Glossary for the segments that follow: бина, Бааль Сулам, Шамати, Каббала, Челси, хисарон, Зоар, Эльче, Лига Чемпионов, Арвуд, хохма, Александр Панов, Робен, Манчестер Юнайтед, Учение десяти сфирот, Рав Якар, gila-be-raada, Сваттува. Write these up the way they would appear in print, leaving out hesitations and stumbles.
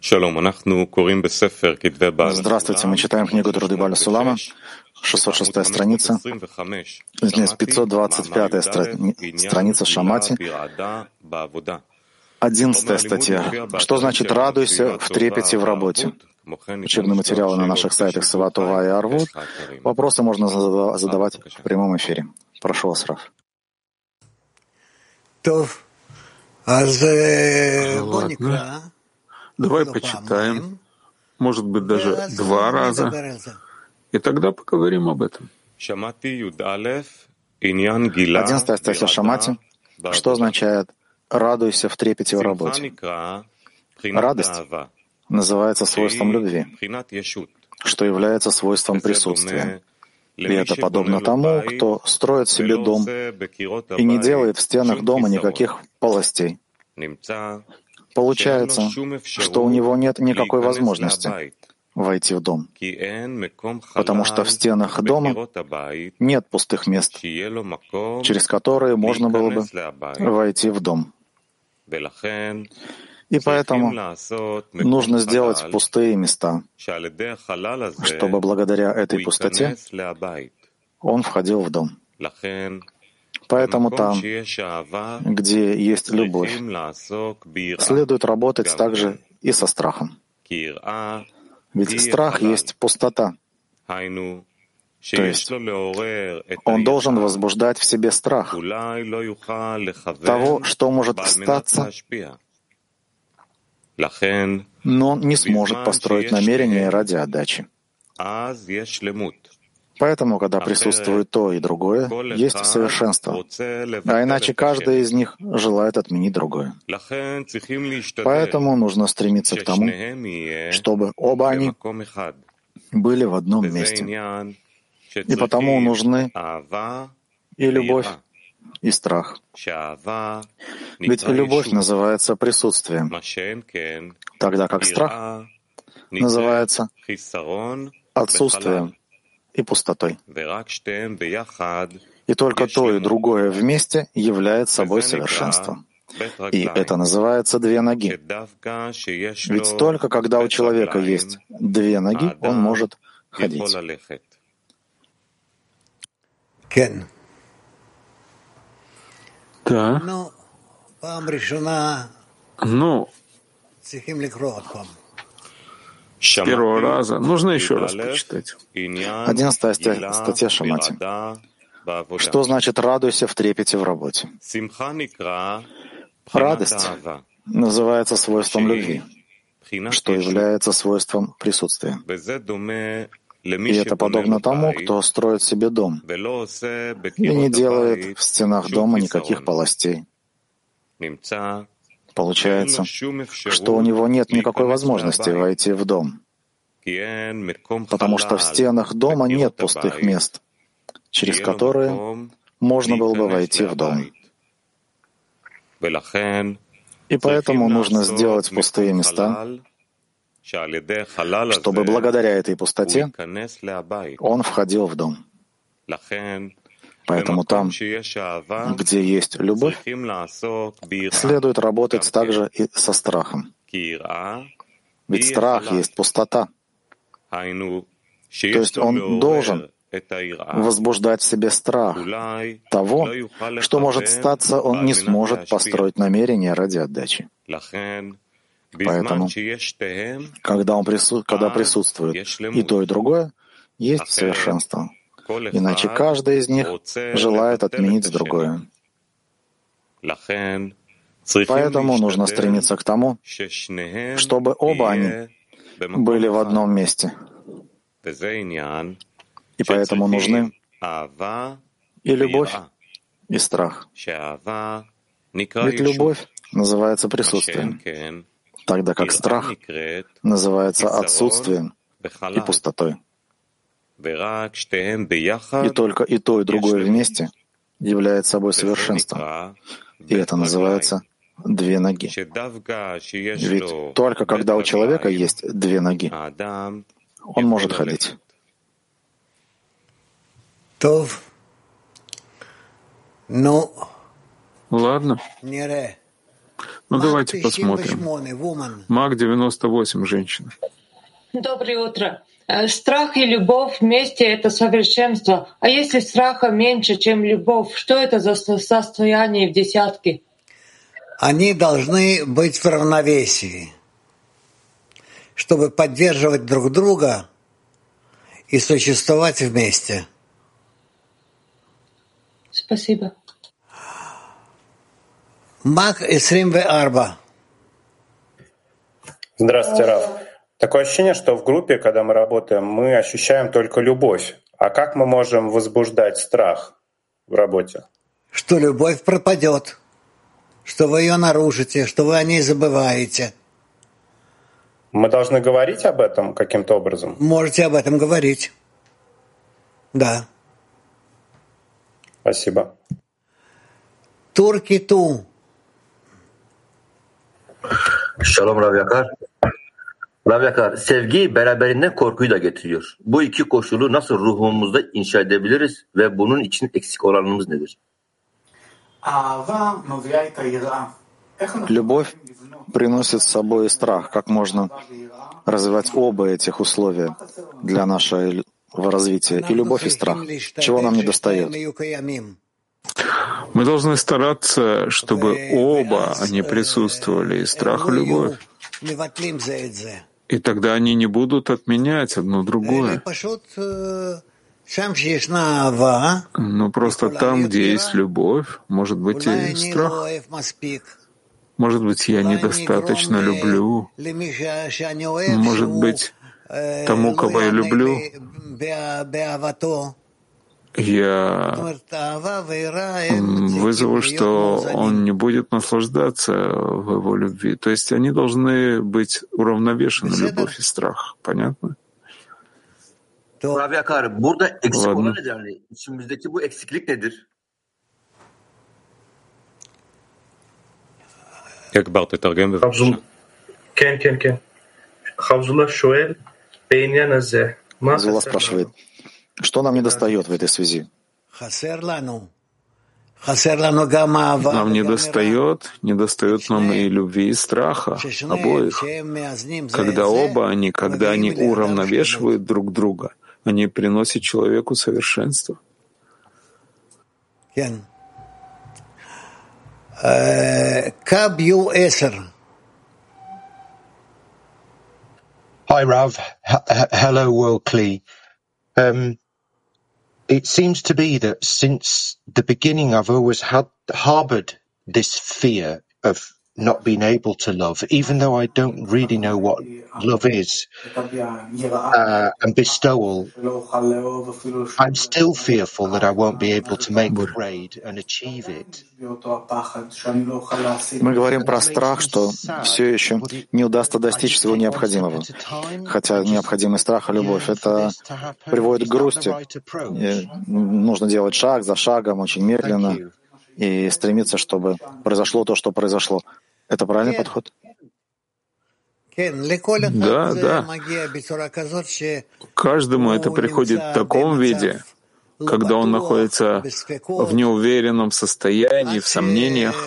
Здравствуйте, мы читаем книгу труды Бааля Сулама, 606 страница, здесь 525 страница Шамати, 11 статья. Что значит «радуйся в трепете в работе»? Учебные материалы на наших сайтах Сваттува и Арвуд. Вопросы можно задавать в прямом эфире. Прошу вас, Раф. Ладно. Давай почитаем, может быть, даже 2 раза, и тогда поговорим об этом. 11-я статья Шамати. Что означает «радуйся в трепете в работе»? Радость называется свойством любви, что является свойством присутствия. И это подобно тому, кто строит себе дом и не делает в стенах дома никаких полостей. Получается, что у него нет никакой возможности войти в дом, потому что в стенах дома нет пустых мест, через которые можно было бы войти в дом. И поэтому нужно сделать пустые места, чтобы благодаря этой пустоте он входил в дом. Поэтому там, где есть любовь, следует работать также и со страхом. Ведь страх есть пустота, то есть он должен возбуждать в себе страх того, что может статься, но он не сможет построить намерение ради отдачи. Поэтому, когда присутствует то и другое, есть совершенство, а иначе каждый из них желает отменить другое. Поэтому нужно стремиться к тому, чтобы оба они были в одном месте. И потому нужны и любовь, и страх. Ведь любовь называется присутствием, тогда как страх называется отсутствием и пустотой. И только то и другое вместе является собой совершенство. И это называется 2 ноги. Ведь только когда у человека есть 2 ноги, он может ходить. Да. Но с первого раза нужно еще раз прочитать. 11-я статья Шамати. Что значит «радуйся в трепете в работе»? Радость называется свойством любви, что является свойством присутствия. И это подобно тому, кто строит себе дом и не делает в стенах дома никаких полостей. Получается, что у него нет никакой возможности войти в дом, потому что в стенах дома нет пустых мест, через которые можно было бы войти в дом. И поэтому нужно сделать пустые места, чтобы благодаря этой пустоте он входил в дом. Поэтому там, где есть любовь, следует работать также и со страхом. Ведь страх есть пустота. То есть он должен возбуждать в себе страх того, что может статься, он не сможет построить намерение ради отдачи. Поэтому, когда присутствует и то, и другое, есть совершенство. Иначе каждый из них желает отменить другое. Поэтому нужно стремиться к тому, чтобы оба они были в одном месте. И поэтому нужны и любовь, и страх. Ведь любовь называется присутствием, тогда как страх называется отсутствием и пустотой. И только и то, и другое вместе является собой совершенством. И это называется 2 ноги. Ведь только когда у человека есть 2 ноги, он может ходить. Ладно. Ну давайте посмотрим. Маг 98, женщина. Доброе утро. Страх и любовь вместе — это совершенство. А если страха меньше, чем любовь, что это за состояние в десятке? Они должны быть в равновесии, чтобы поддерживать друг друга и существовать вместе. Спасибо. Мак Исримве Арба. Здравствуйте, Рав. Такое ощущение, что в группе, когда мы работаем, мы ощущаем только любовь. А как мы можем возбуждать страх в работе? Что любовь пропадет, что вы ее нарушите, что вы о ней забываете. Мы должны говорить об этом каким-то образом? Можете об этом говорить. Да. Спасибо. Туркиту. Шалом, Рав Якар. Рав Yakar, sevgiyi beraberinde korkuyu da getiriyor. Bu iki koşulu nasıl ruhumuzda inşa edebiliriz ve bunun için eksik olanımız nedir? Любовь приносит с собой и страх. Как можно развивать оба этих условия для нашего развития? И любовь, и страх. Чего нам недостает? Мы должны стараться, чтобы оба они присутствовали, и страх, и любовь. И тогда они не будут отменять одно другое. Но просто там, где есть любовь, может быть и страх. Может быть, я недостаточно люблю. Может быть, тому, кого я люблю, я вызову, что он не будет наслаждаться в его любви. То есть они должны быть уравновешены, любовь и страх. Понятно? Рав Якар, burada eksik olan nedir? İçimizdeki bu eksiklik nedir? Ekber, תתרגם בבקשה. כן. חבזולה שואל, בעניין הזה. חבזולה спрашивает, что нам недостает в этой связи? Нам недостает нам и любви, и страха, обоих. Когда оба они, уравновешивают друг друга, они приносят человеку совершенство. Кабью Эсер. Hi, Rav. Hello, World Klee. It seems to be that since the beginning, I've always harbored this fear of not being able to love, even though I don't really know what love is, and bestowal. I'm still fearful that I won't be able to make the grade and achieve it. Мы говорим про страх, что все еще не удастся достичь всего необходимого. Хотя необходимый страх и любовь — это приводит к грусти. И нужно делать шаг за шагом, очень медленно, и стремиться, чтобы произошло то, что произошло. Это правильный подход? Да. Каждому это приходит в таком виде, когда он находится в неуверенном состоянии, в сомнениях,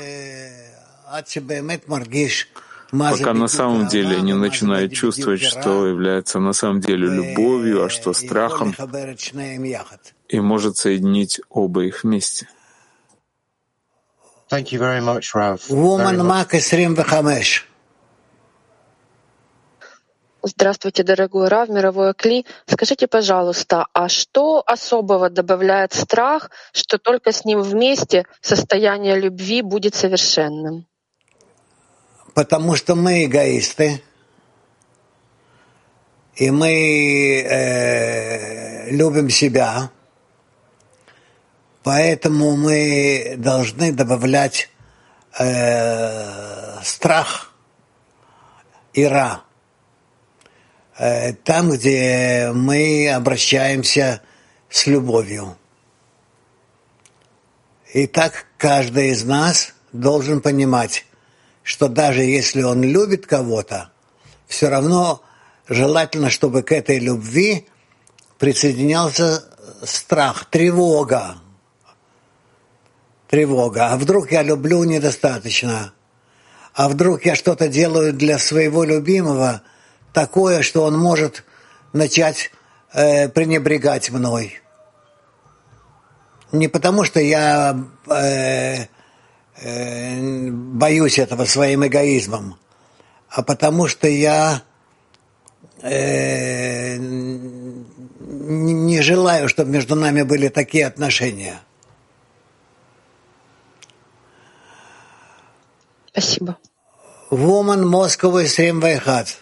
пока на самом деле не начинает чувствовать, что является на самом деле любовью, а что страхом, и может соединить оба их вместе. Thank you very much, Rav. Woman Mark 25. Здравствуйте, дорогой Рав, мировой Кли. Скажите, пожалуйста, а что особого добавляет страх, что только с ним вместе состояние любви будет совершенным? Потому что мы эгоисты, и мы любим себя, поэтому мы должны добавлять страх и ра. Там, где мы обращаемся с любовью. И так каждый из нас должен понимать, что даже если он любит кого-то, все равно желательно, чтобы к этой любви присоединялся страх, тревога. А вдруг я люблю недостаточно? а вдруг я что-то делаю для своего любимого такое, что он может начать пренебрегать мной. Не потому, что я боюсь этого своим эгоизмом, а потому, что я не желаю, чтобы между нами были такие отношения. Спасибо. Woman Moscow is Rimvayhat.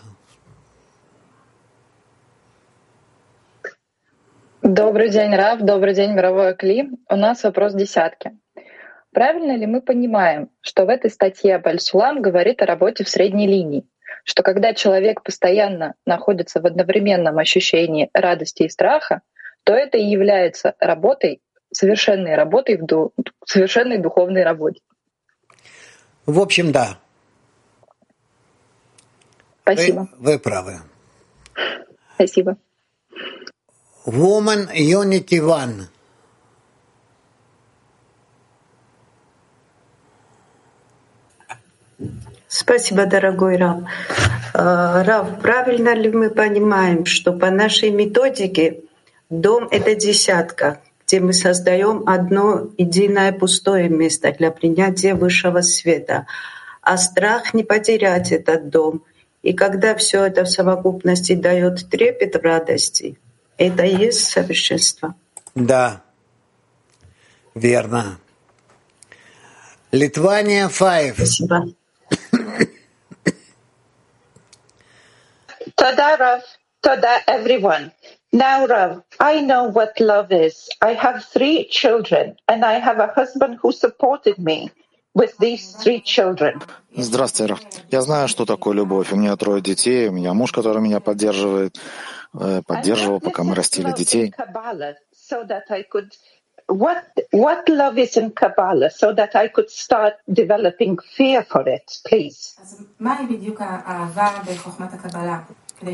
Добрый день, Рав. Добрый день, мировой Акли. У нас вопрос десятки. Правильно ли мы понимаем, что в этой статье Бааль Сулам говорит о работе в средней линии, что когда человек постоянно находится в одновременном ощущении радости и страха, то это и является совершенной духовной работе? В общем, да. Спасибо. Вы правы. Спасибо. Woman Unity One. Спасибо, дорогой Рав. Рав, правильно ли мы понимаем, что по нашей методике дом — это десятка, где мы создаем одно единое пустое место для принятия высшего света, а страх не потерять этот дом. И когда все это в совокупности дает трепет радости, это и есть совершенство. Да, верно. Литвания 5. Спасибо. Toda Rav, Toda everyone. Now, Rav, I know what love is. I have 3 children, and I have a husband who supported me with these 3 children. Здравствуйте, Рав. Я знаю, что такое любовь. У меня 3 детей, у меня муж, который меня поддерживал, пока мы растили детей. What love is in Kabbalah, so that I could start developing fear for it, please.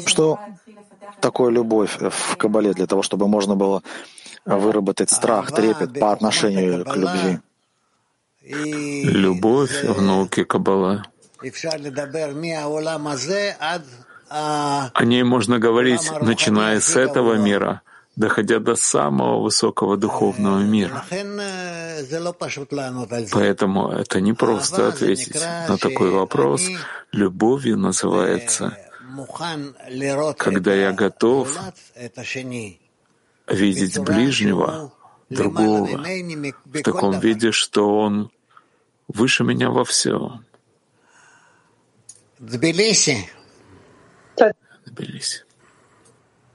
Что такое любовь в Каббале для того, чтобы можно было выработать страх, трепет по отношению к любви? Любовь в науке Каббала. О ней можно говорить, начиная с этого мира, доходя до самого высокого духовного мира. Поэтому это не просто ответить на такой вопрос. Любовью называется, когда я готов видеть ближнего, другого, в таком виде, что он выше меня во всем. Тбилиси.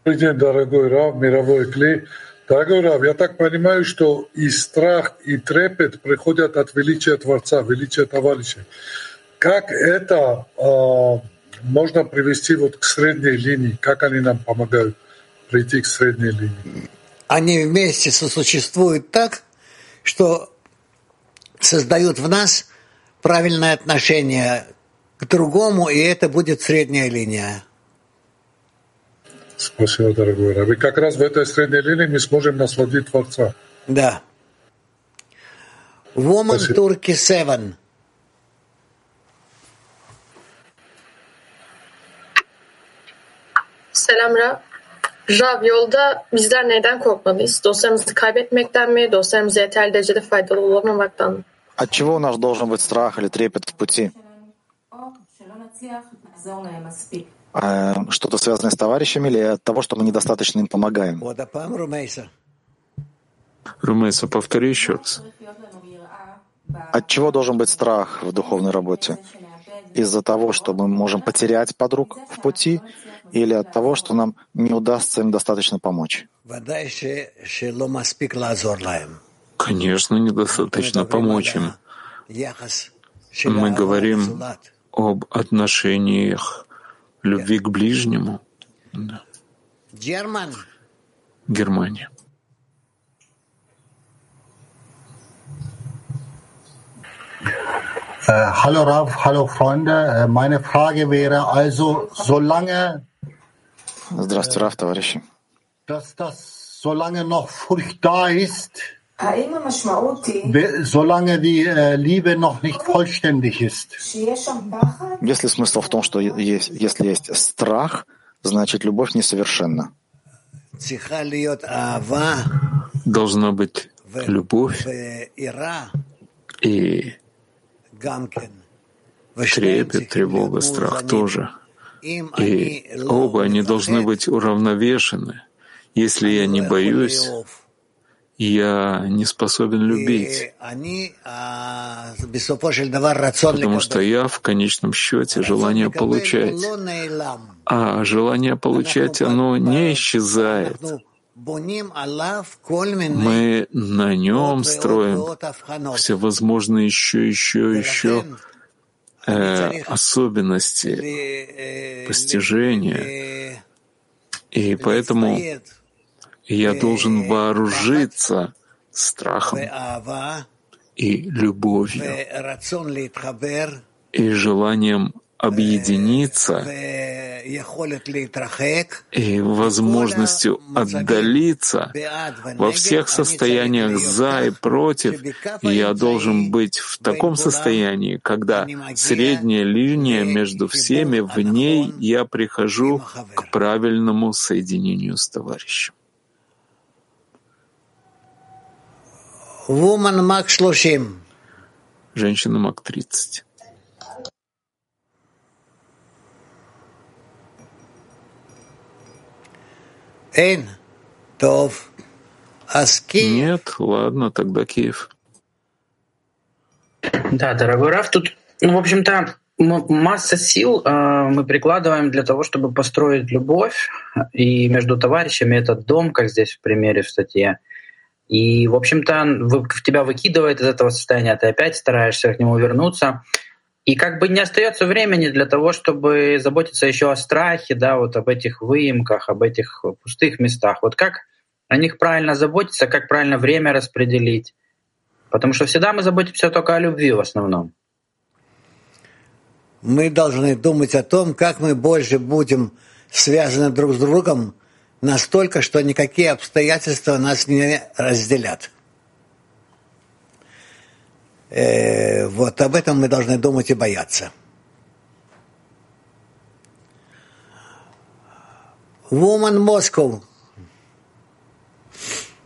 Добрый день, дорогой Рав, мировой Кли. Дорогой Рав, я так понимаю, что и страх, и трепет приходят от величия Творца, величия товарища. Как это можно привести вот к средней линии? Как они нам помогают прийти к средней линии? Они вместе сосуществуют так, что создают в нас правильное отношение к другому, и это будет средняя линия. Спасибо, дорогой Рав. И как раз в этой средней линии мы сможем насладить Творца. Да. Woman Turkey 7. Selam Rab. Rab, yolda bizler neyden korkmalıyız? Dostlarımızı kaybetmekten mi? Dostlarımıza yeterli derecede faydalı olamamaktan mı? От чего у нас должен быть страх или трепет в пути? Что-то связанное с товарищами или от того, что мы недостаточно им помогаем? Румейса, повтори еще раз. От чего должен быть страх в духовной работе? Из-за того, что мы можем потерять подруг в пути, или от того, что нам не удастся им достаточно помочь? Конечно, недостаточно помочь им. Мы говорим об отношениях любви к ближнему. Да. Германия. Hallo Raf, hallo Freunde. Meine Frage wäre also, solange... Здравствуйте, Раф, товарищи. Dass das solange noch Furcht da ist... Solange die Liebe noch nicht vollständig ist. Есть ли смысл в том, что если есть страх, значит любовь несовершенна? Должна быть любовь и трепет, тревога, страх тоже. И оба они должны быть уравновешены. Если я не боюсь, я не способен любить, потому что я в конечном счете желание получать. А желание получать, оно не исчезает. Мы на нем строим всевозможные еще особенности, постижения. И поэтому я должен вооружиться страхом и любовью, и желанием объединиться, и возможностью отдалиться. Во всех состояниях «за» и «против» я должен быть в таком состоянии, когда средняя линия между всеми, в ней я прихожу к правильному соединению с товарищем. Женщина Мак 30. Нет, ладно, тогда Киев. Да, дорогой Рав, тут, в общем-то, масса сил мы прикладываем для того, чтобы построить любовь, и между товарищами этот дом, как здесь в примере в статье. И, в общем-то, в тебя выкидывает из этого состояния, ты опять стараешься к нему вернуться. И как бы не остается времени для того, чтобы заботиться еще о страхе, да, вот об этих выемках, об этих пустых местах. Вот как о них правильно заботиться, как правильно время распределить. Потому что всегда мы заботимся только о любви в основном. Мы должны думать о том, как мы больше будем связаны друг с другом, настолько, что никакие обстоятельства нас не разделят. Вот об этом мы должны думать и бояться. Woman Moscow.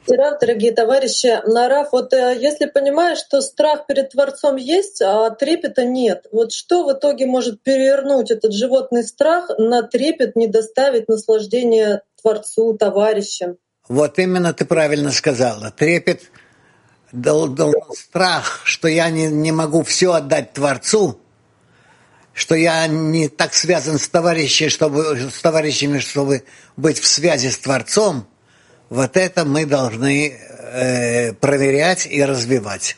Дорогие товарищи, Нараф, вот если понимаешь, что страх перед Творцом есть, а трепета нет, вот что в итоге может перевернуть этот животный страх на трепет, не доставить наслаждения Творцу, товарищам? Вот именно ты правильно сказала. Трепет, страх, что я не могу все отдать Творцу, что я не так связан с товарищами, чтобы быть в связи с Творцом. Вот это мы должны проверять и развивать.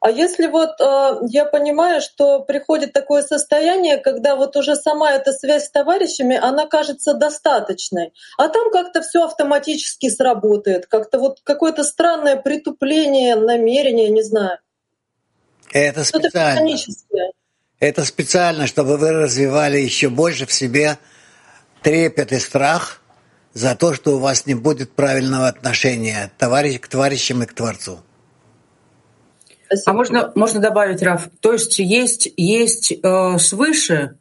А если вот я понимаю, что приходит такое состояние, когда вот уже сама эта связь с товарищами, она кажется достаточной, а там как-то все автоматически сработает, как-то вот какое-то странное притупление, намерение, не знаю. Это специально. Это специально, чтобы вы развивали еще больше в себе трепет и страх за то, что у вас не будет правильного отношения к товарищам и к Творцу. А можно добавить, Раф? То есть свыше,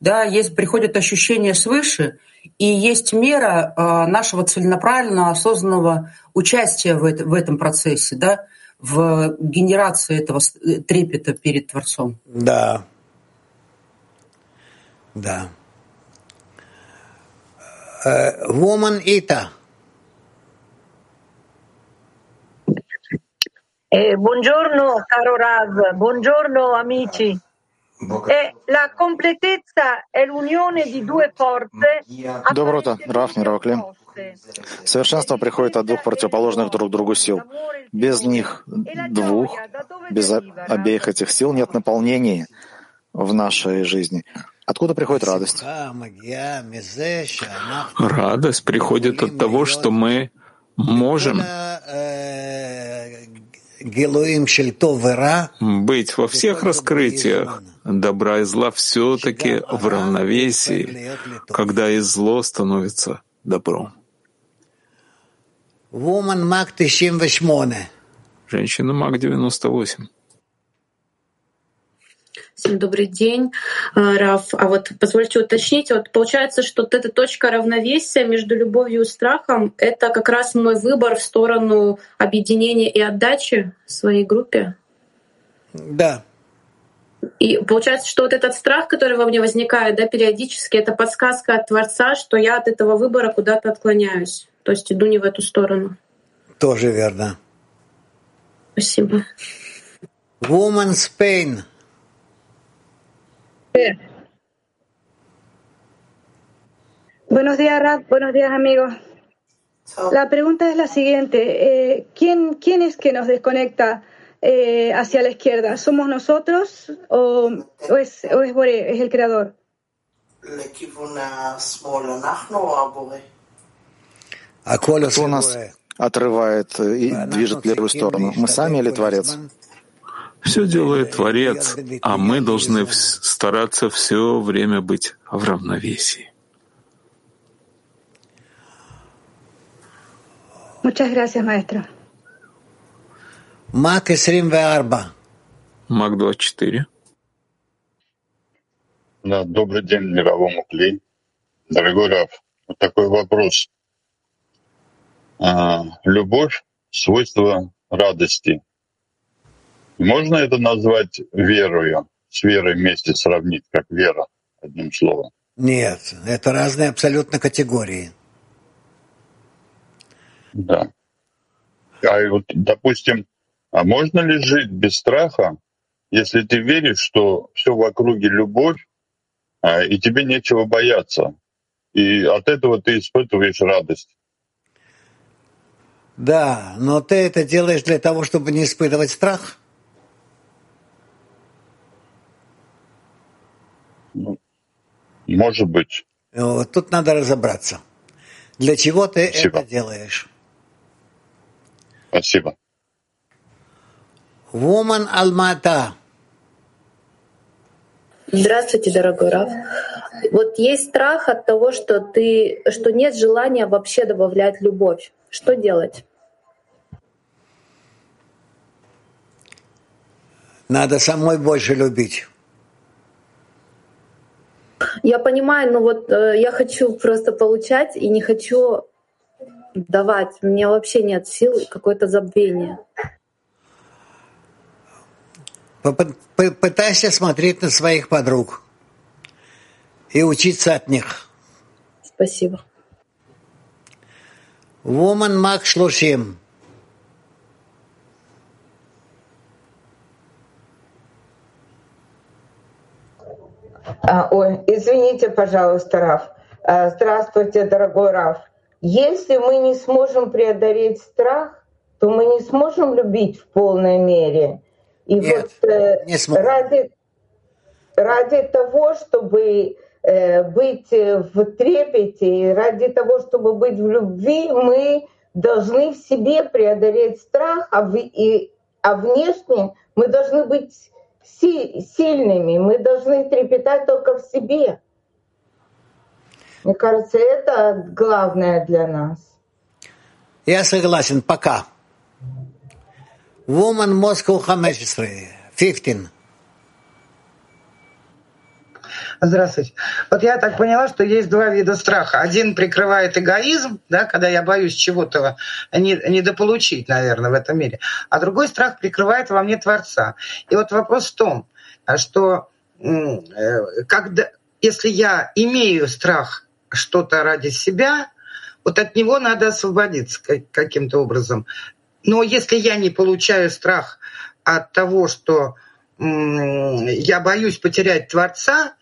да, приходит ощущение свыше, и есть мера нашего целенаправленного, осознанного участия в этом процессе, да, в генерации этого трепета перед Творцом. Да. Да. Woman Ita. Buongiorno caro Rav, buongiorno amici. La completezza è l'unione di due forze. Доброе утро, Раф Мировокли. Совершенство приходит от двух противоположных друг другу сил. Без них двух, без обеих этих сил нет наполнения в нашей жизни. Откуда приходит радость? Радость приходит от того, что мы можем быть во всех раскрытиях добра и зла все-таки в равновесии, когда и зло становится добром. Женщина Мак 98. Всем добрый день, Раф. А вот позвольте уточнить, вот получается, что вот эта точка равновесия между любовью и страхом — это как раз мой выбор в сторону объединения и отдачи своей группе? Да. И получается, что вот этот страх, который во мне возникает, да, периодически, это подсказка от Творца, что я от этого выбора куда-то отклоняюсь, то есть иду не в эту сторону. Тоже верно. Спасибо. Woman's pain. Buenos días, Rab. Buenos días, amigos. La pregunta es la siguiente. ¿Quién es que nos desconecta hacia la izquierda? ¿Somos nosotros o es Boré, es el Creador? Кто нас отрывает и движет в левую сторону? Мы сами или Творец? Все делает Творец, а мы должны стараться все время быть в равновесии. Muchas gracias, maestro. Мак 24. Мак 24. Да, добрый день мировому клей. Дорогой Раф, вот такой вопрос. Любовь — свойство радости. Можно это назвать верою? С верой вместе сравнить, как вера, одним словом? Нет, это разные абсолютно категории. Да. А вот, допустим, а можно ли жить без страха, если ты веришь, что все в округе любовь, и тебе нечего бояться, и от этого ты испытываешь радость? Да, но ты это делаешь для того, чтобы не испытывать страх? Может быть. Вот тут надо разобраться. Для чего ты это делаешь? Спасибо. Woman Алмата. Здравствуйте, дорогой Раф. Вот есть страх от того, что нет желания вообще добавлять любовь. Что делать? Надо самой больше любить. Я понимаю, но вот я хочу просто получать и не хочу давать. У меня вообще нет сил и какое-то забвение. Пытайся смотреть на своих подруг и учиться от них. Спасибо. Woman Mac 30. Ой, извините, пожалуйста, Раф. Здравствуйте, дорогой Раф. Если мы не сможем преодолеть страх, то мы не сможем любить в полной мере. И нет, вот ради того, чтобы быть в трепете, ради того, чтобы быть в любви, мы должны в себе преодолеть страх, а внешне мы должны быть сильными, мы должны трепетать только в себе. Мне кажется, это главное для нас. Я согласен, пока. Woman Moscow 15. Здравствуйте. Вот я так поняла, что есть два вида страха. Один прикрывает эгоизм, да, когда я боюсь чего-то недополучить, наверное, в этом мире. А другой страх прикрывает во мне Творца. И вот вопрос в том, что когда, если я имею страх что-то ради себя, вот от него надо освободиться каким-то образом. Но если я не получаю страх от того, что я боюсь потерять Творца,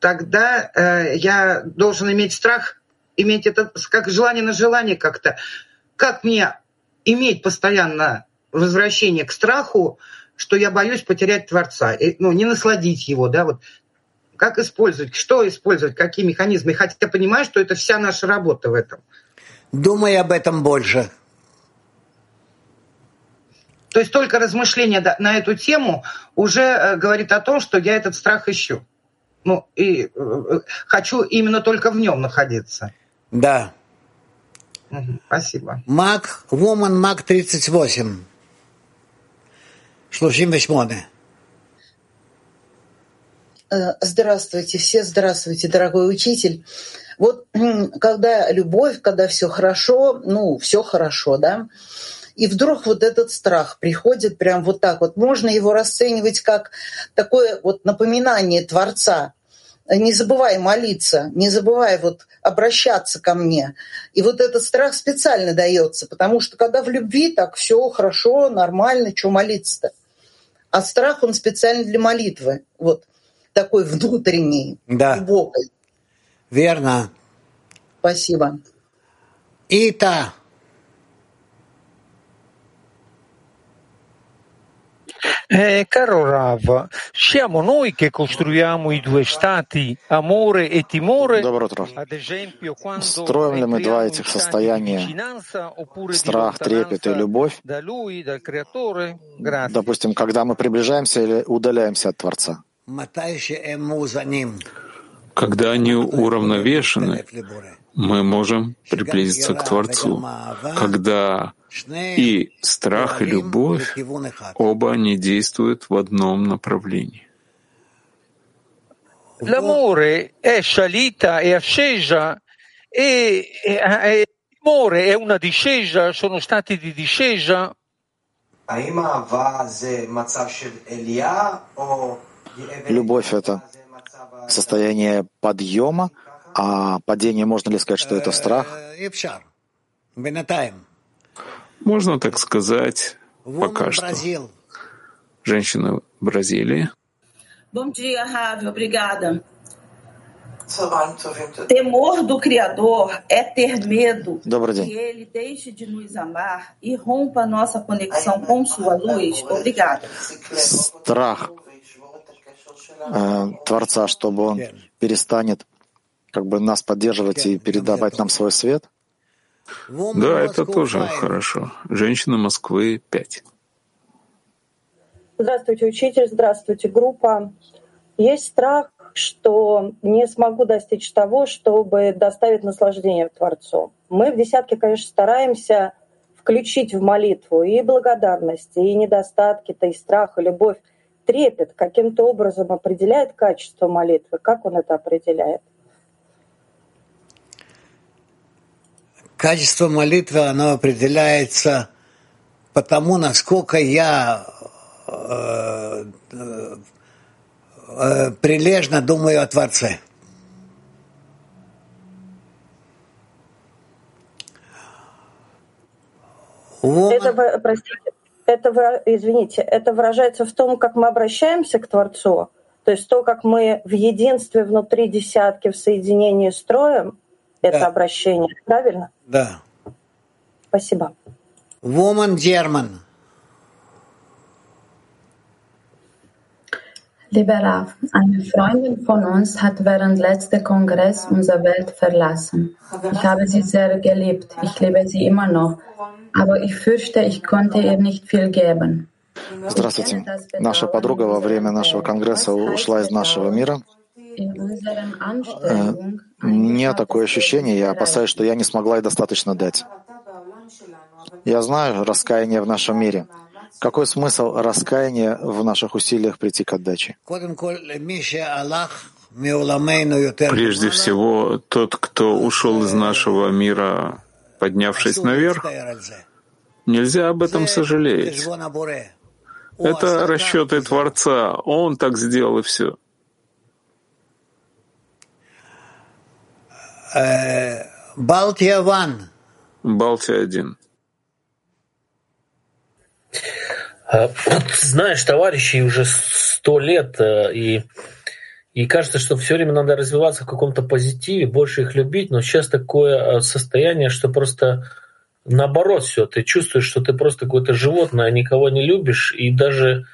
тогда я должен иметь страх, иметь это как желание на желание как-то. Как мне иметь постоянно возвращение к страху, что я боюсь потерять Творца, и, ну, не насладить его, да, вот. Как использовать, что использовать, какие механизмы? Хотя я понимаю, что это вся наша работа в этом. Думай об этом больше. То есть только размышление на эту тему уже говорит о том, что я этот страх ищу. Ну, и хочу именно только в нем находиться. Да. Спасибо. Маг, Woman Маг 38. Слушаем восьмоны. Здравствуйте все, здравствуйте, дорогой учитель. Вот когда любовь, когда все хорошо, ну, все хорошо, да, и вдруг вот этот страх приходит прям вот так вот. Можно его расценивать как такое вот напоминание Творца. Не забывай молиться, не забывай вот обращаться ко мне. И вот этот страх специально дается, потому что когда в любви так все хорошо, нормально, что молиться-то? А страх, он специально для молитвы, вот такой внутренний, да. Глубокий. Верно. Спасибо. Ита. Caro Rav, siamo noi che costruiamo i due stati, amore e timore? Доброе утро. Строим ли мы два этих состояния, страх, трепет и любовь? Допустим, когда мы приближаемся или удаляемся от Творца? Когда они уравновешены, мы можем приблизиться к Творцу. Когда и страх, и любовь, оба они действуют в одном направлении. Любовь — это состояние подъема, а падение, можно ли сказать, что это страх? Можно так сказать, пока что. Женщина в Бразилии. Добрый день. Страх Творца, чтобы он перестанет как бы нас поддерживать и передавать нам свой свет. Да, это тоже хорошо. Женщина Москвы 5. Здравствуйте, учитель, здравствуйте, группа. Есть страх, что не смогу достичь того, чтобы доставить наслаждение Творцу. Мы в десятке, конечно, стараемся включить в молитву и благодарность, и недостатки-то, и страх, и любовь. Трепет каким-то образом определяет качество молитвы. Как он это определяет? Качество молитвы, оно определяется по тому, насколько я прилежно думаю о Творце. Это выражается в том, как мы обращаемся к Творцу, то есть то, как мы в единстве внутри десятки, в соединении строим. Это да. Обращение, правильно? Да. Спасибо. Woman German. Lieber Rav, eine Freundin von uns hat während letzten Kongress unsere Welt verlassen. Ich habe sie sehr geliebt. Ich liebe sie immer noch. Aber ich fürchte, ich konnte ihr nicht viel geben. Здравствуйте. Наша подруга во время нашего конгресса ушла из нашего мира. У меня такое ощущение, я опасаюсь, что я не смогла ей достаточно дать. Я знаю раскаяние в нашем мире. Какой смысл раскаяния в наших усилиях прийти к отдаче? Прежде всего, тот, кто ушел из нашего мира, поднявшись наверх, нельзя об этом сожалеть. Это расчеты Творца. Он так сделал, и все. Балтия 1. Балтия 1. Знаешь, товарищи, уже 100 лет, и кажется, что все время надо развиваться в каком-то позитиве, больше их любить, но сейчас такое состояние, что просто наоборот все. Ты чувствуешь, что ты просто какое-то животное, никого не любишь, и даже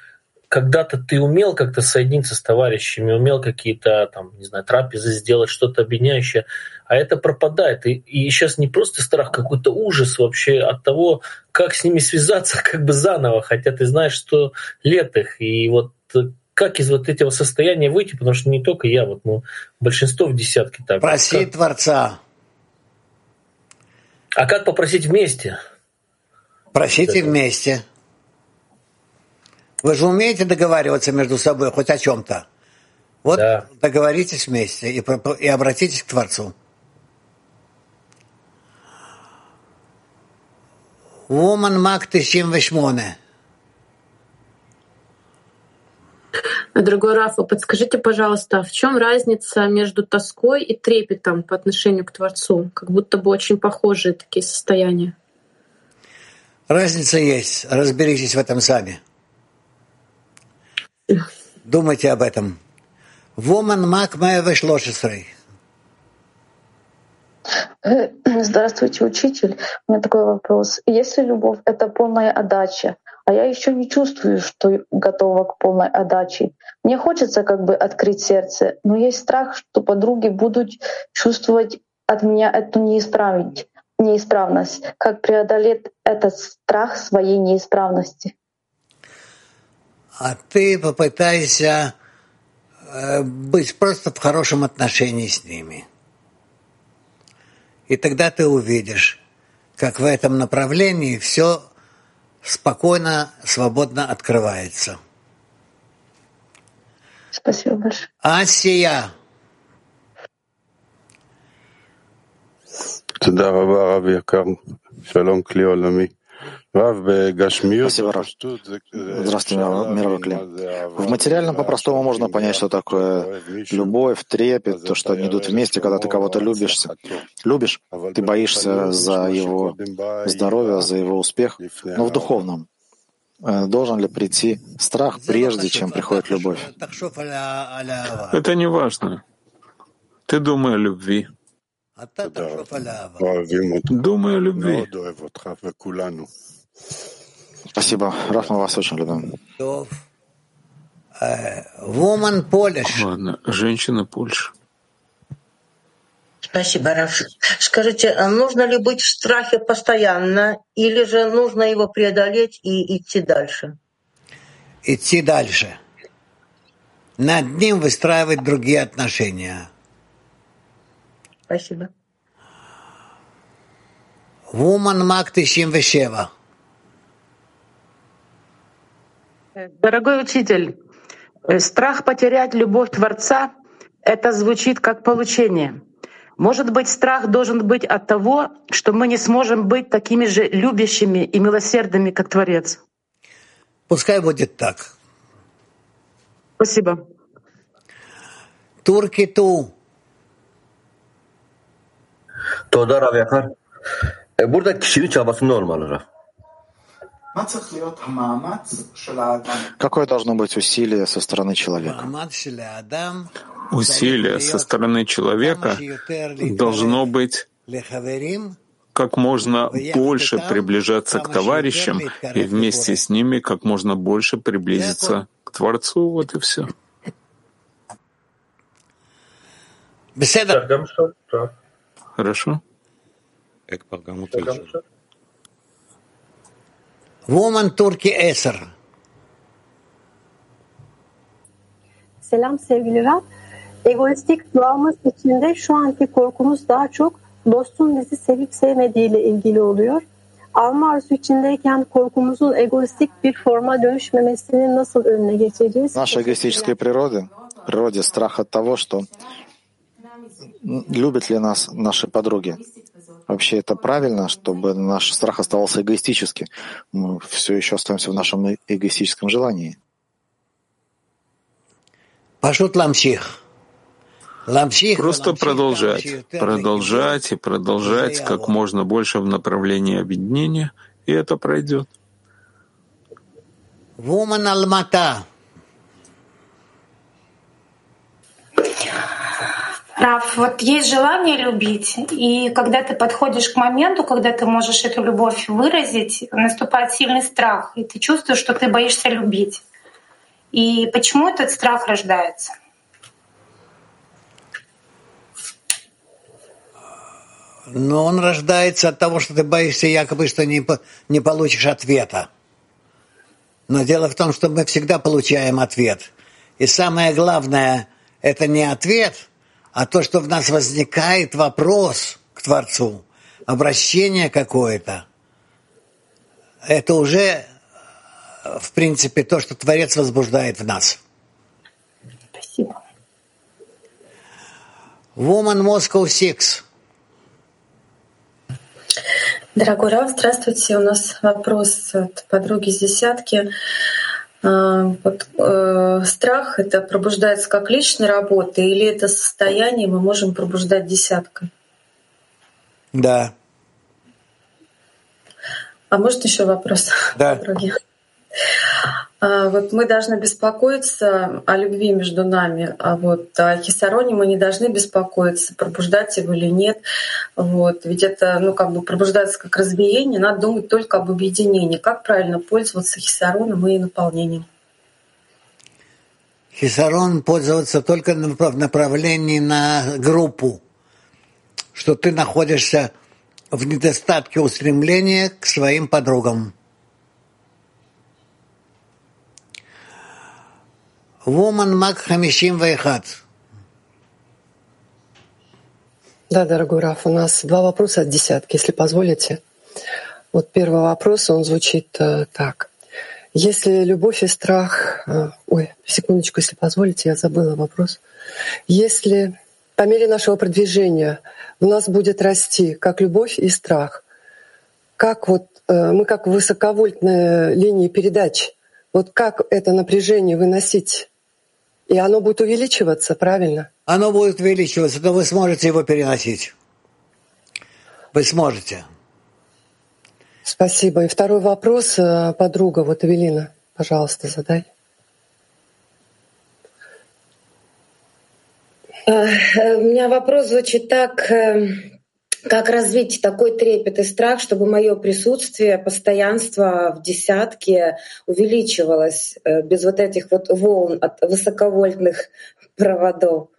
когда-то ты умел как-то соединиться с товарищами, умел какие-то там, не знаю, трапезы сделать, что-то объединяющее, а это пропадает. И сейчас не просто страх, какой-то ужас вообще от того, как с ними связаться как бы заново, хотя ты знаешь, что 100 лет их. И вот как из вот этого состояния выйти, потому что не только я, вот, ну, большинство в десятке так. Проси Творца. А как попросить вместе? Просите вместе. Вы же умеете договариваться между собой хоть о чем-то. Вот да. Договоритесь вместе и обратитесь к Творцу. Вуман мак тысим вешмоне. Дорогой Рафа, подскажите, пожалуйста, в чем разница между тоской и трепетом по отношению к Творцу? Как будто бы очень похожие такие состояния. Разница есть. Разберитесь в этом сами. Думайте об этом. Вуман мак мая вешлошесрей. Здравствуйте, учитель. У меня такой вопрос. Если любовь — это полная отдача, а я еще не чувствую, что готова к полной отдаче. Мне хочется как бы открыть сердце, но есть страх, что подруги будут чувствовать от меня эту неисправность. Как преодолеть этот страх своей неисправности? А ты попытайся быть просто в хорошем отношении с ними. И тогда ты увидишь, как в этом направлении все спокойно, свободно открывается. Спасибо большое. Асия. Спасибо, Рав. Здравствуйте, мировой клин. В материальном по-простому можно понять, что такое любовь, трепет, то, что они идут вместе, когда ты кого-то любишь, ты боишься за его здоровье, за его успех. Но в духовном должен ли прийти страх, прежде чем приходит любовь? Это не важно. Ты думай о любви. Думай о любви. Спасибо. Раф, мы вас очень любим. Ладно, женщина Польша. Спасибо, Раф. Скажите, а нужно ли быть в страхе постоянно, или же нужно его преодолеть и идти дальше? Идти дальше. Над ним выстраивать другие отношения. Спасибо. Вуман Макты Шимвешева. Дорогой учитель, страх потерять любовь Творца — это звучит как получение. Может быть, страх должен быть от того, что мы не сможем быть такими же любящими и милосердными, как Творец. Пускай будет так. Спасибо. Туркиту. Тода, Рав Якар. Бурда кишевит чабасында олмалы, Рав. Какое должно быть усилие со стороны человека? Усилие со стороны человека должно быть как можно больше приближаться к товарищам и вместе с ними как можно больше приблизиться к Творцу. Вот и все. Беседа. Хорошо. Woman Turkey Esser. Selam sevgili Rab. Egoistik durağımız içinde şu anki korkumuz daha çok dostun bizi sevip sevmediğiyle ilgili oluyor. Alma arzusu içindeyken korkumuzun egoistik bir forma dönüşmemesini nasıl önüne geçeceğiz? Наша эгоистическая природа страх от того, что любят ли нас наши подруги. Вообще это правильно, чтобы наш страх оставался эгоистически. Мы все еще остаемся в нашем эгоистическом желании. Просто продолжать и продолжать как можно больше в направлении объединения, и это пройдет. Woman Almata. Раф, вот есть желание любить, и когда ты подходишь к моменту, когда ты можешь эту любовь выразить, наступает сильный страх, и ты чувствуешь, что ты боишься любить. И почему этот страх рождается? Но он рождается от того, что ты боишься якобы, что не получишь ответа. Но дело в том, что мы всегда получаем ответ. И самое главное — это не ответ, а то, что в нас возникает вопрос к Творцу, обращение какое-то, это уже, в принципе, то, что Творец возбуждает в нас. Спасибо. Woman Moscow 6. Дорогой Рав, здравствуйте. У нас вопрос от подруги с десятки. Страх — это пробуждается как личная работа, или это состояние мы можем пробуждать десяткой? Да. А может еще вопрос? Да. Подруги? Мы должны беспокоиться о любви между нами, а о хисароне мы не должны беспокоиться, пробуждать его или нет. Ведь это пробуждается как разбиение, надо думать только об объединении. Как правильно пользоваться хисароном и наполнением? Хисарон пользоваться только в направлении на группу, что ты находишься в недостатке устремления к своим подругам. Woman Mac 51. Да, дорогой Раф, у нас два вопроса от десятки, если позволите. Первый вопрос, он звучит так. Если любовь и страх... секундочку, если позволите, я забыла вопрос. Если по мере нашего продвижения в нас будет расти как любовь и страх, как мы как высоковольтная линия передач, как это напряжение выносить? И оно будет увеличиваться, правильно? Оно будет увеличиваться, но вы сможете его переносить. Вы сможете. Спасибо. И второй вопрос, подруга, Эвелина, пожалуйста, задай. У меня вопрос звучит так. Как развить такой трепет и страх, чтобы мое присутствие, постоянство в десятке увеличивалось без этих волн от высоковольтных проводов?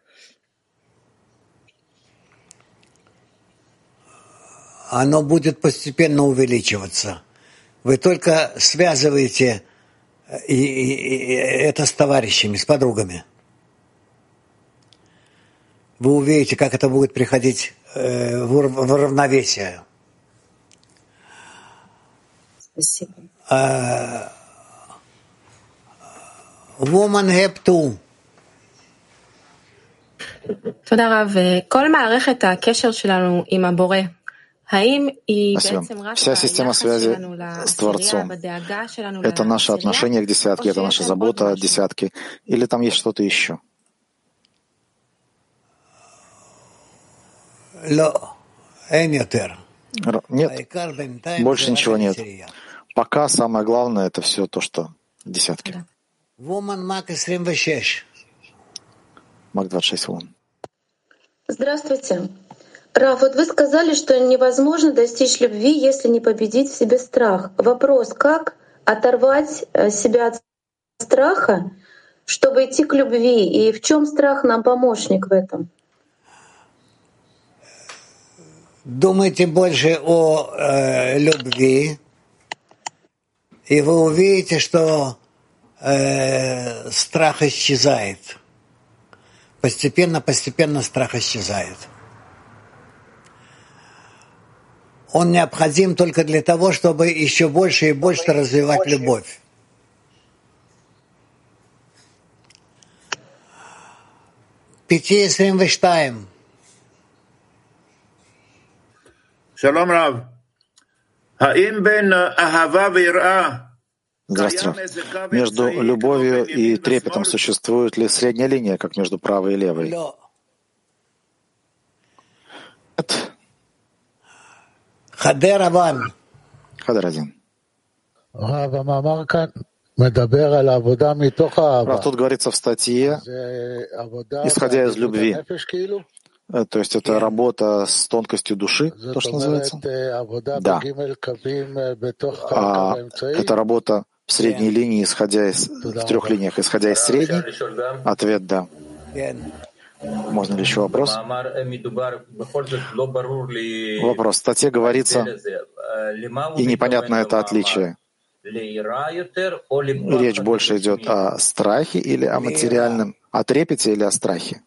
Оно будет постепенно увеличиваться. Вы только связываете это с товарищами, с подругами. Вы увидите, как это будет приходить в равновесие. Спасибо. Woman have to. תודה רב. כל מערכת הקשר שלנו עם הבורא, האם היא בעצם רק היחס שלנו לדאגה שלנו לעשייה? Это наше отношение к десятке, это наша забота о десятке, или там есть что-то еще? Нет, больше ничего нет. Пока самое главное — это все то, что десятки. Мак 26. Здравствуйте. Раф, вы сказали, что невозможно достичь любви, если не победить в себе страх. Вопрос, как оторвать себя от страха, чтобы идти к любви, и в чем страх нам помощник в этом? Думайте больше о любви, и вы увидите, что страх исчезает. Постепенно страх исчезает. Он необходим только для того, чтобы еще больше и больше развивать любовь. Пяти срим вештаем. Шалом, Рав. Здравствуйте. Между любовью и трепетом существует ли средняя линия, как между правой и левой? Нет. Хадер один. Рав, тут говорится в статье, исходя из любви. То есть это работа с тонкостью души, то, что называется? Да. А это работа в средней линии, в трех линиях, исходя из средней? Ответ — да. Можно ли еще вопрос? Вопрос. В статье говорится, и непонятно это отличие. Речь больше идет о страхе или о материальном, о трепете или о страхе?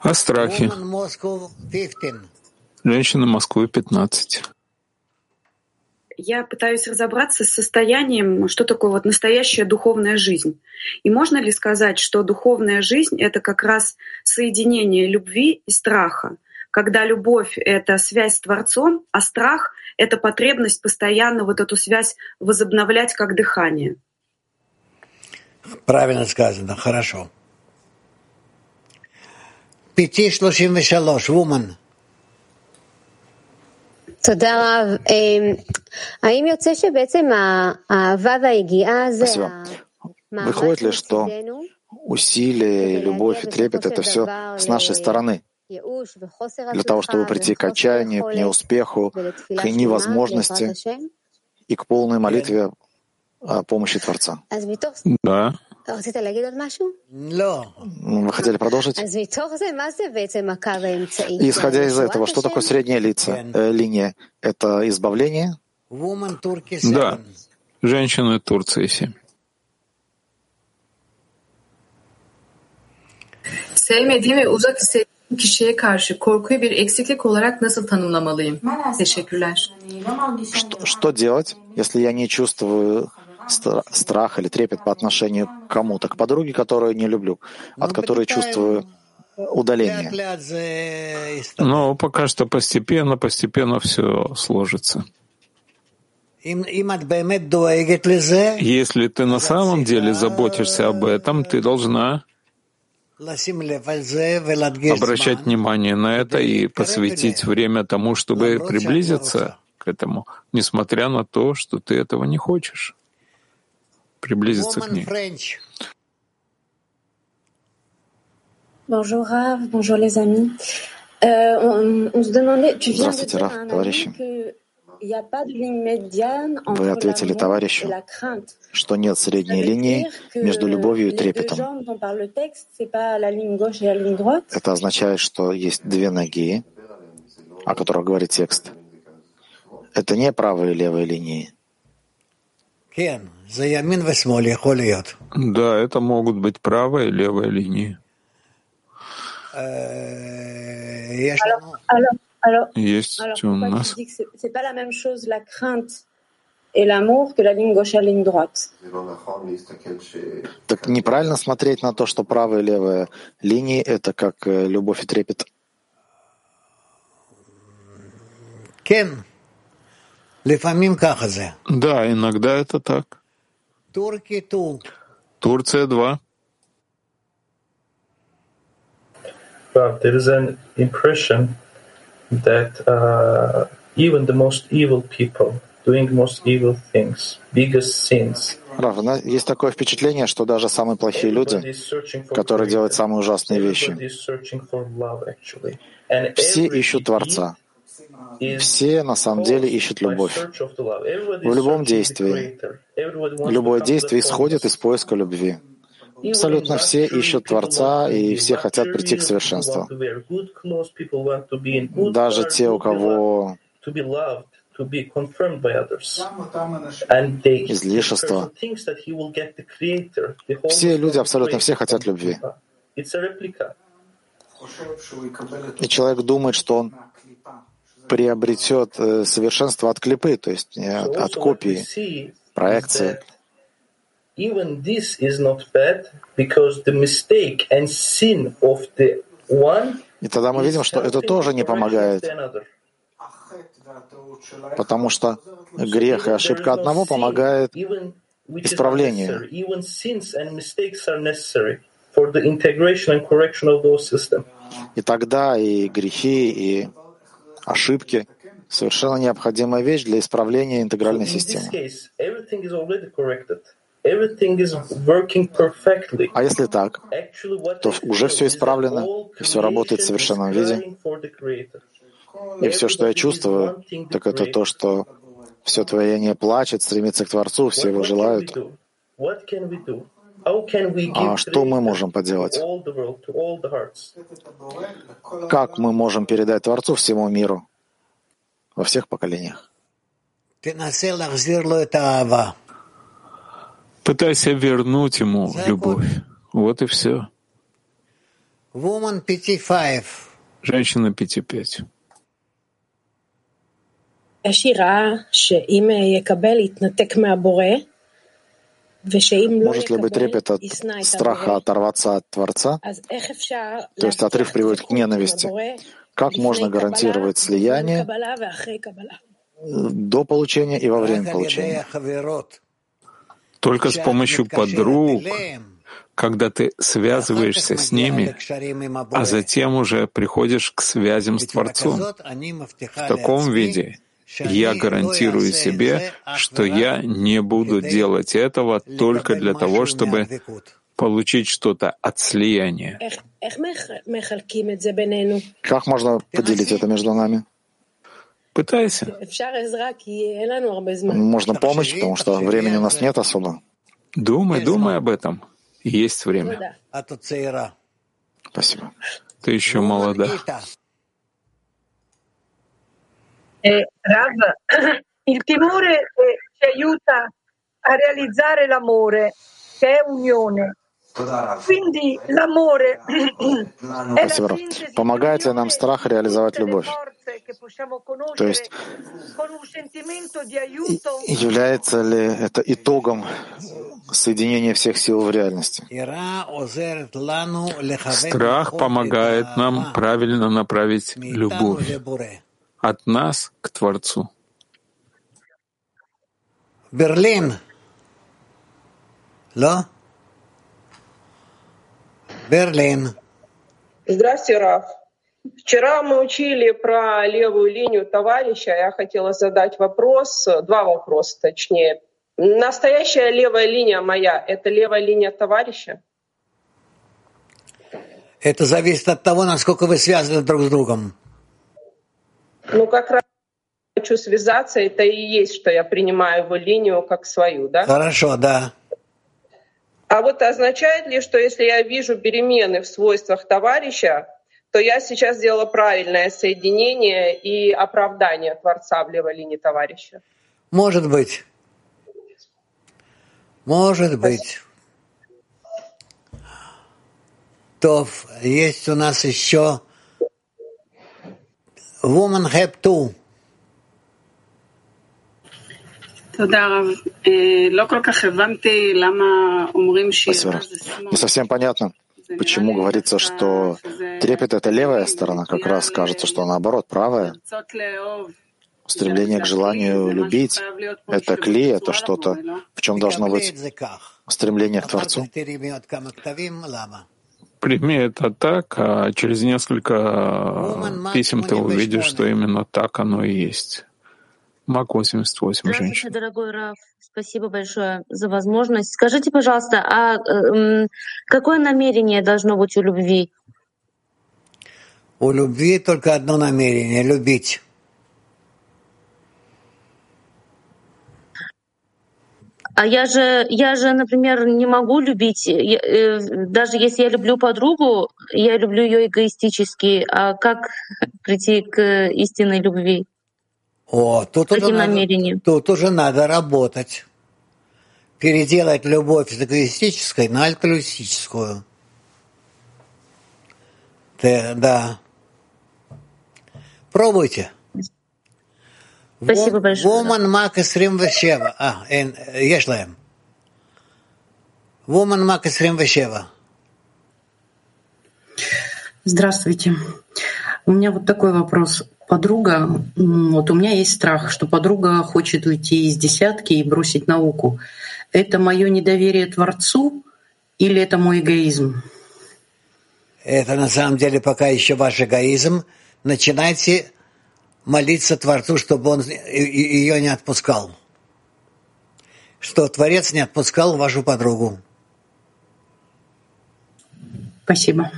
О страхе. Женщина Москвы, 15. Я пытаюсь разобраться с состоянием, что такое вот настоящая духовная жизнь. И можно ли сказать, что духовная жизнь — это как раз соединение любви и страха, когда любовь — это связь с Творцом, а страх — это потребность постоянно вот эту связь возобновлять как дыхание? Правильно сказано, хорошо. 5:33, woman. Спасибо. Выходит ли, что усилие, любовь и трепет — это все с нашей стороны, для того, чтобы прийти к отчаянию, к неуспеху, к невозможности и к полной молитве о помощи Творца? Да. Вы хотели продолжить? Исходя из этого, что такое средняя линия? Это избавление? Да. Женщины Турции 7. Что делать, если я не чувствую страх или трепет по отношению к кому-то, к подруге, которую не люблю, от которой чувствую удаление? Но пока что постепенно все сложится. Если ты на самом деле заботишься об этом, ты должна обращать внимание на это и посвятить время тому, чтобы приблизиться к этому, несмотря на то, что ты этого не хочешь. Приблизиться к ней. Здравствуйте, Раф, товарищи. Вы ответили товарищу, что нет средней линии между любовью и трепетом. Это означает, что есть две ноги, о которых говорит текст. Это не правая и левая линии. Да, это могут быть правая и левая линии. Есть у нас. Так неправильно смотреть на то, что правая и левая линии — это как любовь и трепет. Кен. Да, иногда это так. Турция 2. There is an impression that even the most evil people doing most evil things, biggest sins. Равно есть такое впечатление, что даже самые плохие люди, которые делают самые ужасные вещи, все ищут Творца. Все на самом деле ищут любовь. В любом действии. Любое действие исходит из поиска любви. Абсолютно все ищут Творца, и все хотят прийти к совершенству. Даже те, у кого излишества. Все люди, абсолютно все хотят любви. И человек думает, что он приобретет совершенство от клипы, то есть от копии, проекции. И тогда мы видим, что это тоже не помогает, потому что грех и ошибка одного помогает исправлению. И тогда и грехи, и ошибки — совершенно необходимая вещь для исправления интегральной системы. А если так, то уже все исправлено, и все работает в совершенном виде. И все, что я чувствую, так это то, что все творение плачет, стремится к Творцу, все его желают. А что мы можем поделать? Как мы можем передать Творцу всему миру во всех поколениях? Пытайся вернуть ему любовь. Вот и все. Женщина 5:5. Может ли быть трепет от страха оторваться от Творца? То есть отрыв приводит к ненависти. Как можно гарантировать слияние до получения и во время получения? Только с помощью подруг, когда ты связываешься с ними, а затем уже приходишь к связям с Творцом. В таком виде я гарантирую себе, что я не буду делать этого только для того, чтобы получить что-то от слияния. Как можно поделить это между нами? Пытайся. Можно помочь, потому что времени у нас нет особо. Думай об этом. Есть время. Спасибо. Ты еще молода. Спасибо, Рав. Помогает ли нам страх реализовать любовь? То есть является ли это итогом соединения всех сил в реальности? Страх помогает нам правильно направить любовь от нас к Творцу. Берлин. Берлин. Здравствуйте, Раф. Вчера мы учили про левую линию товарища. Я хотела задать вопрос, два вопроса точнее. Настоящая левая линия моя — это левая линия товарища? Это зависит от того, насколько вы связаны друг с другом. Как раз хочу связаться, это и есть, что я принимаю его линию как свою, да? Хорошо, да. А означает ли, что если я вижу перемены в свойствах товарища, то я сейчас сделала правильное соединение и оправдание Творца в левой линии товарища? Может быть. Может быть. Есть у нас еще Woman Have Two. Спасибо. Не совсем понятно, почему говорится, что трепет — это левая сторона, как раз кажется, что наоборот, правая. Стремление к желанию любить — это клей, это что-то, в чем должно быть стремление к Творцу. Прими это так, а через несколько писем ты увидишь, что именно так оно и есть. Мак 88, женщина. Дорогой Раф, спасибо большое за возможность. Скажите, пожалуйста, какое намерение должно быть у любви? У любви только одно намерение — любить. А я же, например, не могу любить. Даже если я люблю подругу, я люблю ее эгоистически. А как прийти к истинной любви? Тут уже надо работать. Переделать любовь с эгоистической на альтруистическую. Да. Пробуйте. Спасибо большое. Woman Мак Исрим Вешева. Здравствуйте. У меня такой вопрос. Подруга, у меня есть страх, что подруга хочет уйти из десятки и бросить науку. Это мое недоверие Творцу или это мой эгоизм? Это на самом деле пока еще ваш эгоизм. Начинайте молиться Творцу, чтобы он ее не отпускал. Что Творец не отпускал вашу подругу. Спасибо.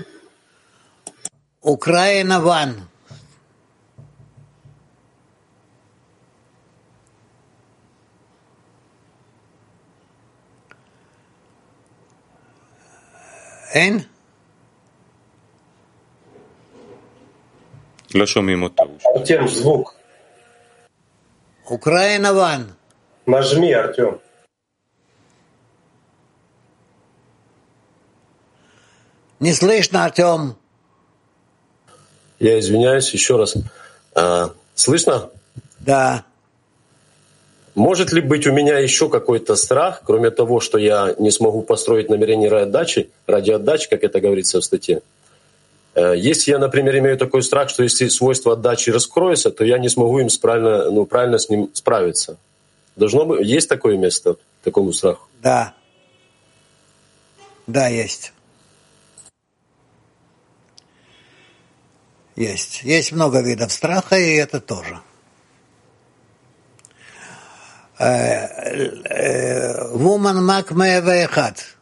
Украина Ван. אין? לא שומעים אותו. ארטיום, זבוק. אוקראינה וואן. מז'מי, ארטיום. Не слышно, Артём. Я извиняюсь еще раз. Слышно? Да. Может ли быть у меня еще какой-то страх, кроме того, что я не смогу построить намерение ради отдачи, как это говорится в статье? Если я, например, имею такой страх, что если свойство отдачи раскроется, то я не смогу им правильно с ним справиться. Должно быть, есть такое место такому страху? Да. Да, есть. Есть. Есть много видов страха, и это тоже. Вуман мак мэвэхат.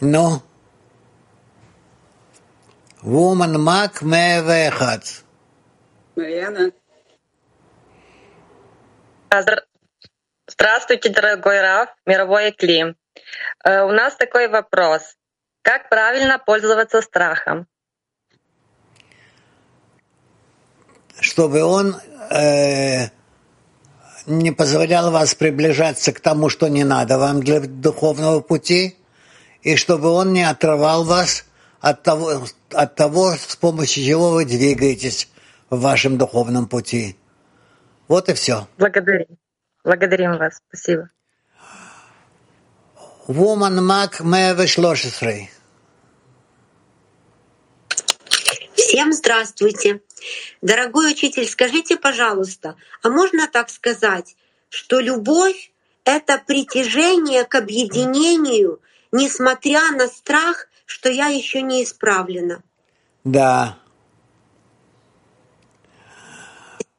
Ну, вуман мак мэвэхат. Марьяна. Здравствуйте, дорогой Раф, мировой Клим. У нас такой вопрос. Как правильно пользоваться страхом? Чтобы он не позволял вас приближаться к тому, что не надо вам для духовного пути, и чтобы он не отрывал вас от того, с помощью чего вы двигаетесь в вашем духовном пути. Вот и все. Благодарим вас. Спасибо. Woman Mac Мэвэшлошесрэй. Всем здравствуйте. Дорогой учитель, скажите, пожалуйста, а можно так сказать, что любовь — это притяжение к объединению, несмотря на страх, что я еще не исправлена? Да.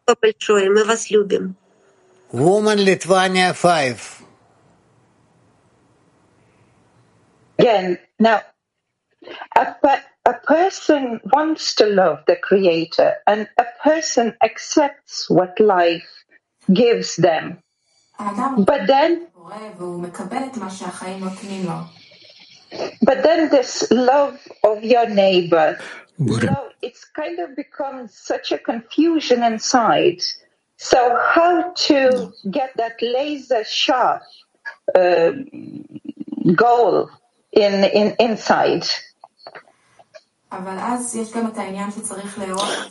Спасибо большое, мы вас любим. Woman Lithuania 5. Again, now, a person wants to love the Creator, and a person accepts what life gives them. But then this love of your neighbor, so it's kind of become such a confusion inside. So how to get that laser sharp goal inside?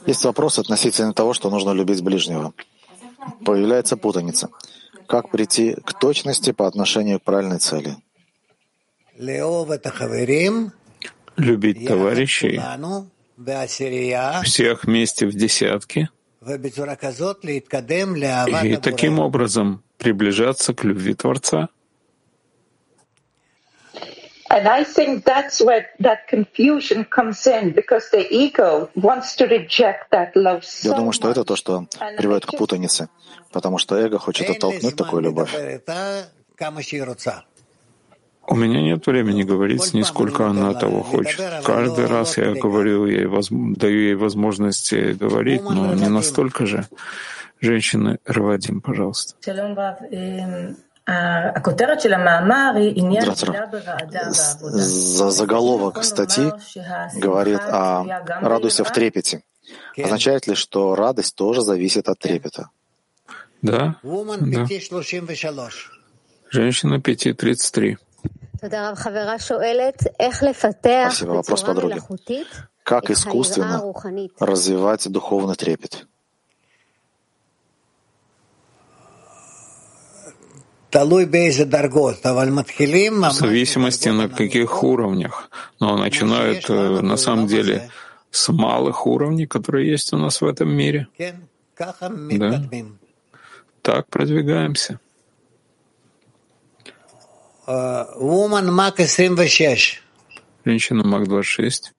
Есть вопрос относительно того, что нужно любить ближнего. Появляется путаница. Как прийти к точности по отношению к правильной цели? Любить товарищей, всех вместе в десятке, и таким образом приближаться к любви Творца. And I think that's where that confusion comes in, because the ego wants to reject that love so much. Я думаю, что это то, что приводит к путанице, потому что эго хочет оттолкнуть такую любовь. У меня нет времени говорить, нисколько она того хочет. Каждый раз я говорю ей, даю ей возможность говорить, но не настолько же. Женщина Рвадим, пожалуйста. Заголовок статьи говорит о «Радуйся в трепете». Означает ли, что радость тоже зависит от трепета? Да. Женщина 5:33. Спасибо. Вопрос подруги. Как искусственно развивать духовный трепет? В зависимости на каких уровнях. Но начинают на самом деле с малых уровней, которые есть у нас в этом мире. Да. Так продвигаемся. Woman Mac 26. Женщина Mac 26.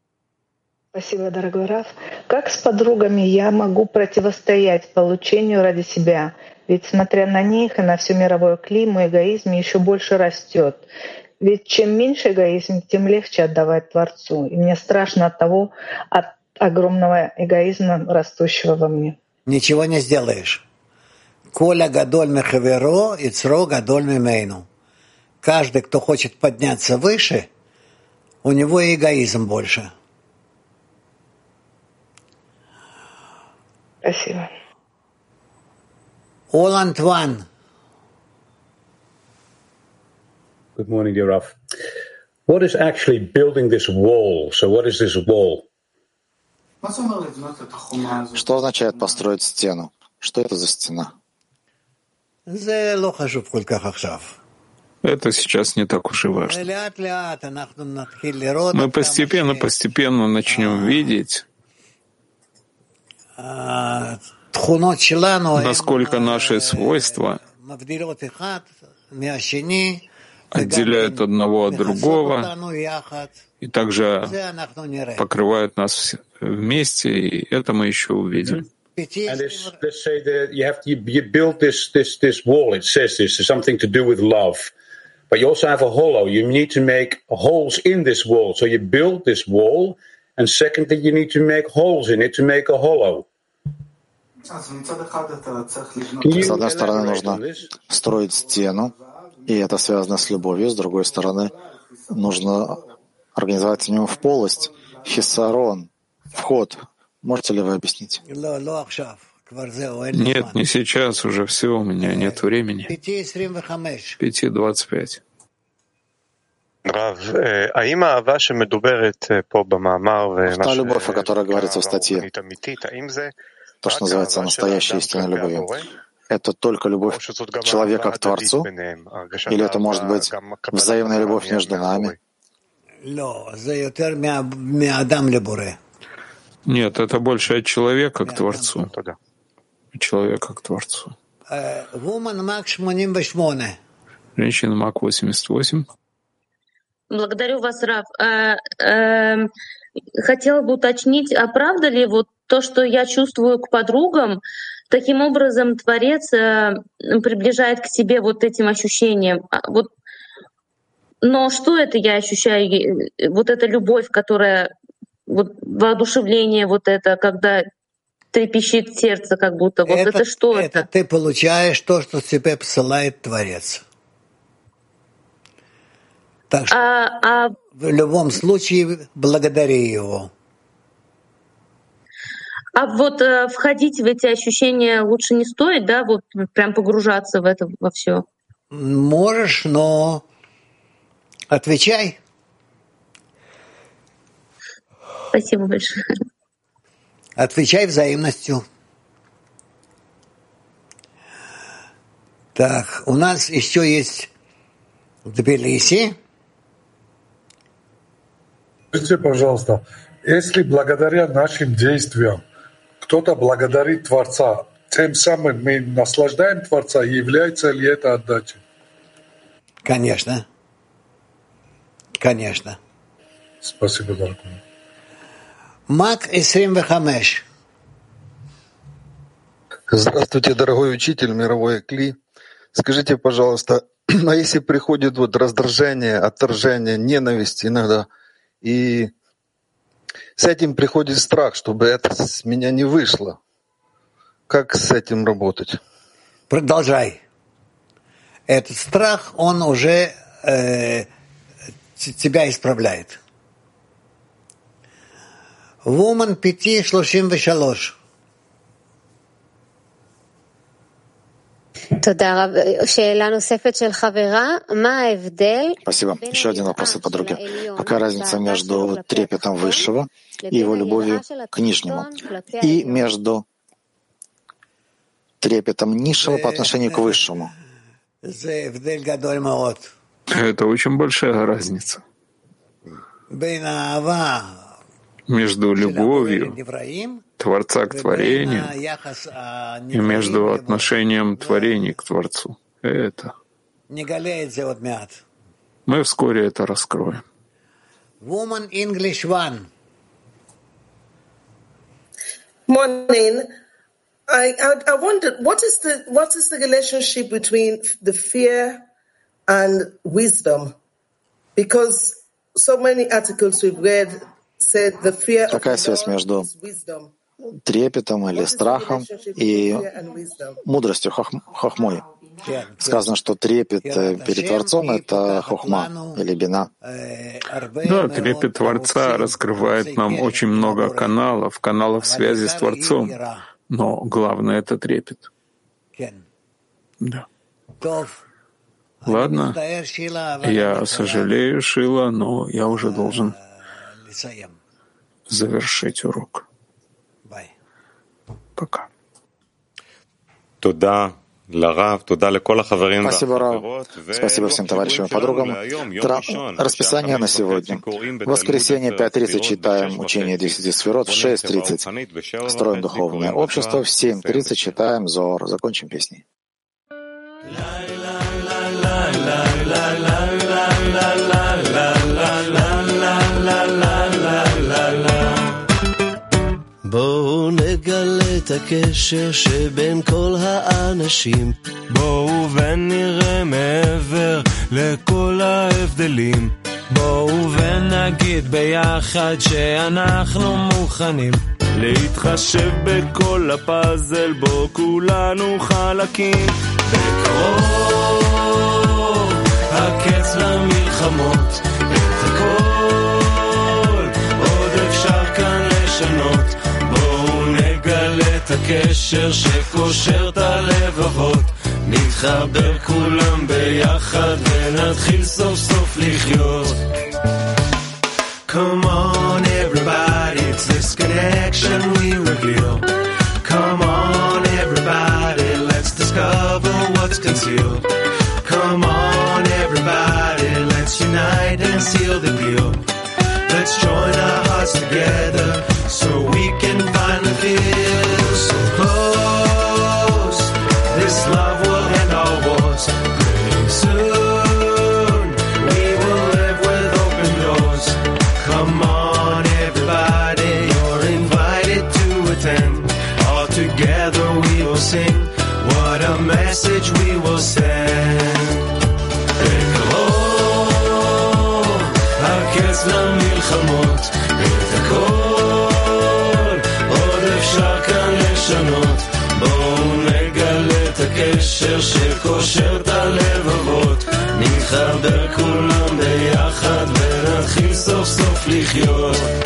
Спасибо, дорогой Раф. Как с подругами я могу противостоять получению ради себя? Ведь смотря на них и на всю мировую климу, эгоизм еще больше растет. Ведь чем меньше эгоизм, тем легче отдавать Творцу. И мне страшно от огромного эгоизма, растущего во мне. Ничего не сделаешь. Коля гадоль мехаверо и цро гадоль мемейну. Каждый, кто хочет подняться выше, у него и эгоизм больше. Спасибо. Оланд Ван. Good morning, dear Raf. What is actually building this wall? So what is this wall? Что означает построить стену? Что это за стена? Это сейчас не так уж и важно. Мы постепенно начнем видеть, насколько наши свойства отделяют одного от другого и также покрывают нас вместе, и это мы еще увидим. And this, let's say that you build this wall. It says this is something to do with love, but you also have a hollow. You need to make holes in this wall. So you build this wall, and secondly, you need to make holes in it to make a hollow. С одной стороны, нужно строить стену, и это связано с любовью. С другой стороны, нужно организовать в нем в полость хиссарон, вход. Можете ли вы объяснить? Нет, не сейчас, уже все, у меня нет времени. 5:25. Та любовь, о которой говорится в статье, то, что называется настоящей истинной любовью, это только любовь человека к Творцу? Или это может быть взаимная любовь между нами? Нет, это больше от человека к Творцу. Женщина Мак 88. Благодарю вас, Рав. Хотела бы уточнить, а правда ли вот то, что я чувствую к подругам, таким образом Творец приближает к себе вот этим ощущением? Вот. Но что это я ощущаю? Вот эта любовь, которая... Вот воодушевление вот это, когда трепещет сердце, как будто вот это что это? Это ты получаешь то, что тебе посылает Творец. Так что в любом случае благодари его. А вот входить в эти ощущения лучше не стоит, да? Вот прям погружаться в это, во все. Можешь, но отвечай. Спасибо большое. Отвечай взаимностью. Так, у нас еще есть в Тбилиси. Скажите, пожалуйста, если благодаря нашим действиям кто-то благодарит Творца, тем самым мы наслаждаем Творца, является ли это отдачей? Конечно. Конечно. Спасибо, дорогой. Мак 25. Здравствуйте, дорогой учитель, мировой Кли. Скажите, пожалуйста, а если приходит вот раздражение, отторжение, ненависть иногда, и с этим приходит страх, чтобы это с меня не вышло, как с этим работать? Продолжай. Этот страх, он уже тебя исправляет. Woman 5:33. Спасибо. Еще один вопрос от подруги. Какая разница между трепетом высшего и его любовью к нижнему? И между трепетом низшего по отношению к высшему? Это очень большая разница. Между любовью Творца к творению и между отношением творений к Творцу. Это. Мы вскоре это раскроем. Woman English One. Morning. I wondered what is the relationship between the fear and wisdom? Because so many articles we've read. Какая связь между трепетом или страхом и мудростью, хохмой? Сказано, что трепет перед Творцом — это хохма или бина. Да, трепет Творца раскрывает нам очень много каналов связи с Творцом, но главное — это трепет. Да. Ладно, я сожалею, Шила, но я уже должен завершить урок. пока. Спасибо, Рав. Спасибо всем товарищам и подругам. Расписание на сегодня. В воскресенье 5:30 читаем «Учение десяти сфирот», в 6:30 строим духовное общество, в 7:30 читаем «Зоар». Закончим песней. בואו נגלה את הקשר שבין כל האנשים, בואו ונראה מעבר לכל ההבדלים, בואו ונגיד ביחד שאנחנו מוכנים להתחשב בכל הפאזל בו כולנו חלקים. בקרוב הקץ למלחמות, את הכל עוד אפשר כאן לשנות, נגלה את הקשר שקושר את הלבבות, נתחבר כולם ביחד ונתחיל סוף סוף לחיות. Come on everybody, it's this connection we reveal. Come on everybody, let's discover what's concealed. Come on everybody, let's unite and seal the deal. Let's join our hearts together so we can finally feel so close. This love will end our wars. Pretty soon we will live with open doors. Come on everybody, you're invited to attend. All together we will sing. What a message we will send. הקץ למלחמות, את הכל עוד אפשר כאן לשנות, בואו נגלה את הקשר שקושר את הלבבות, נחבר כולם ביחד ונתחיל סוף סוף לחיות.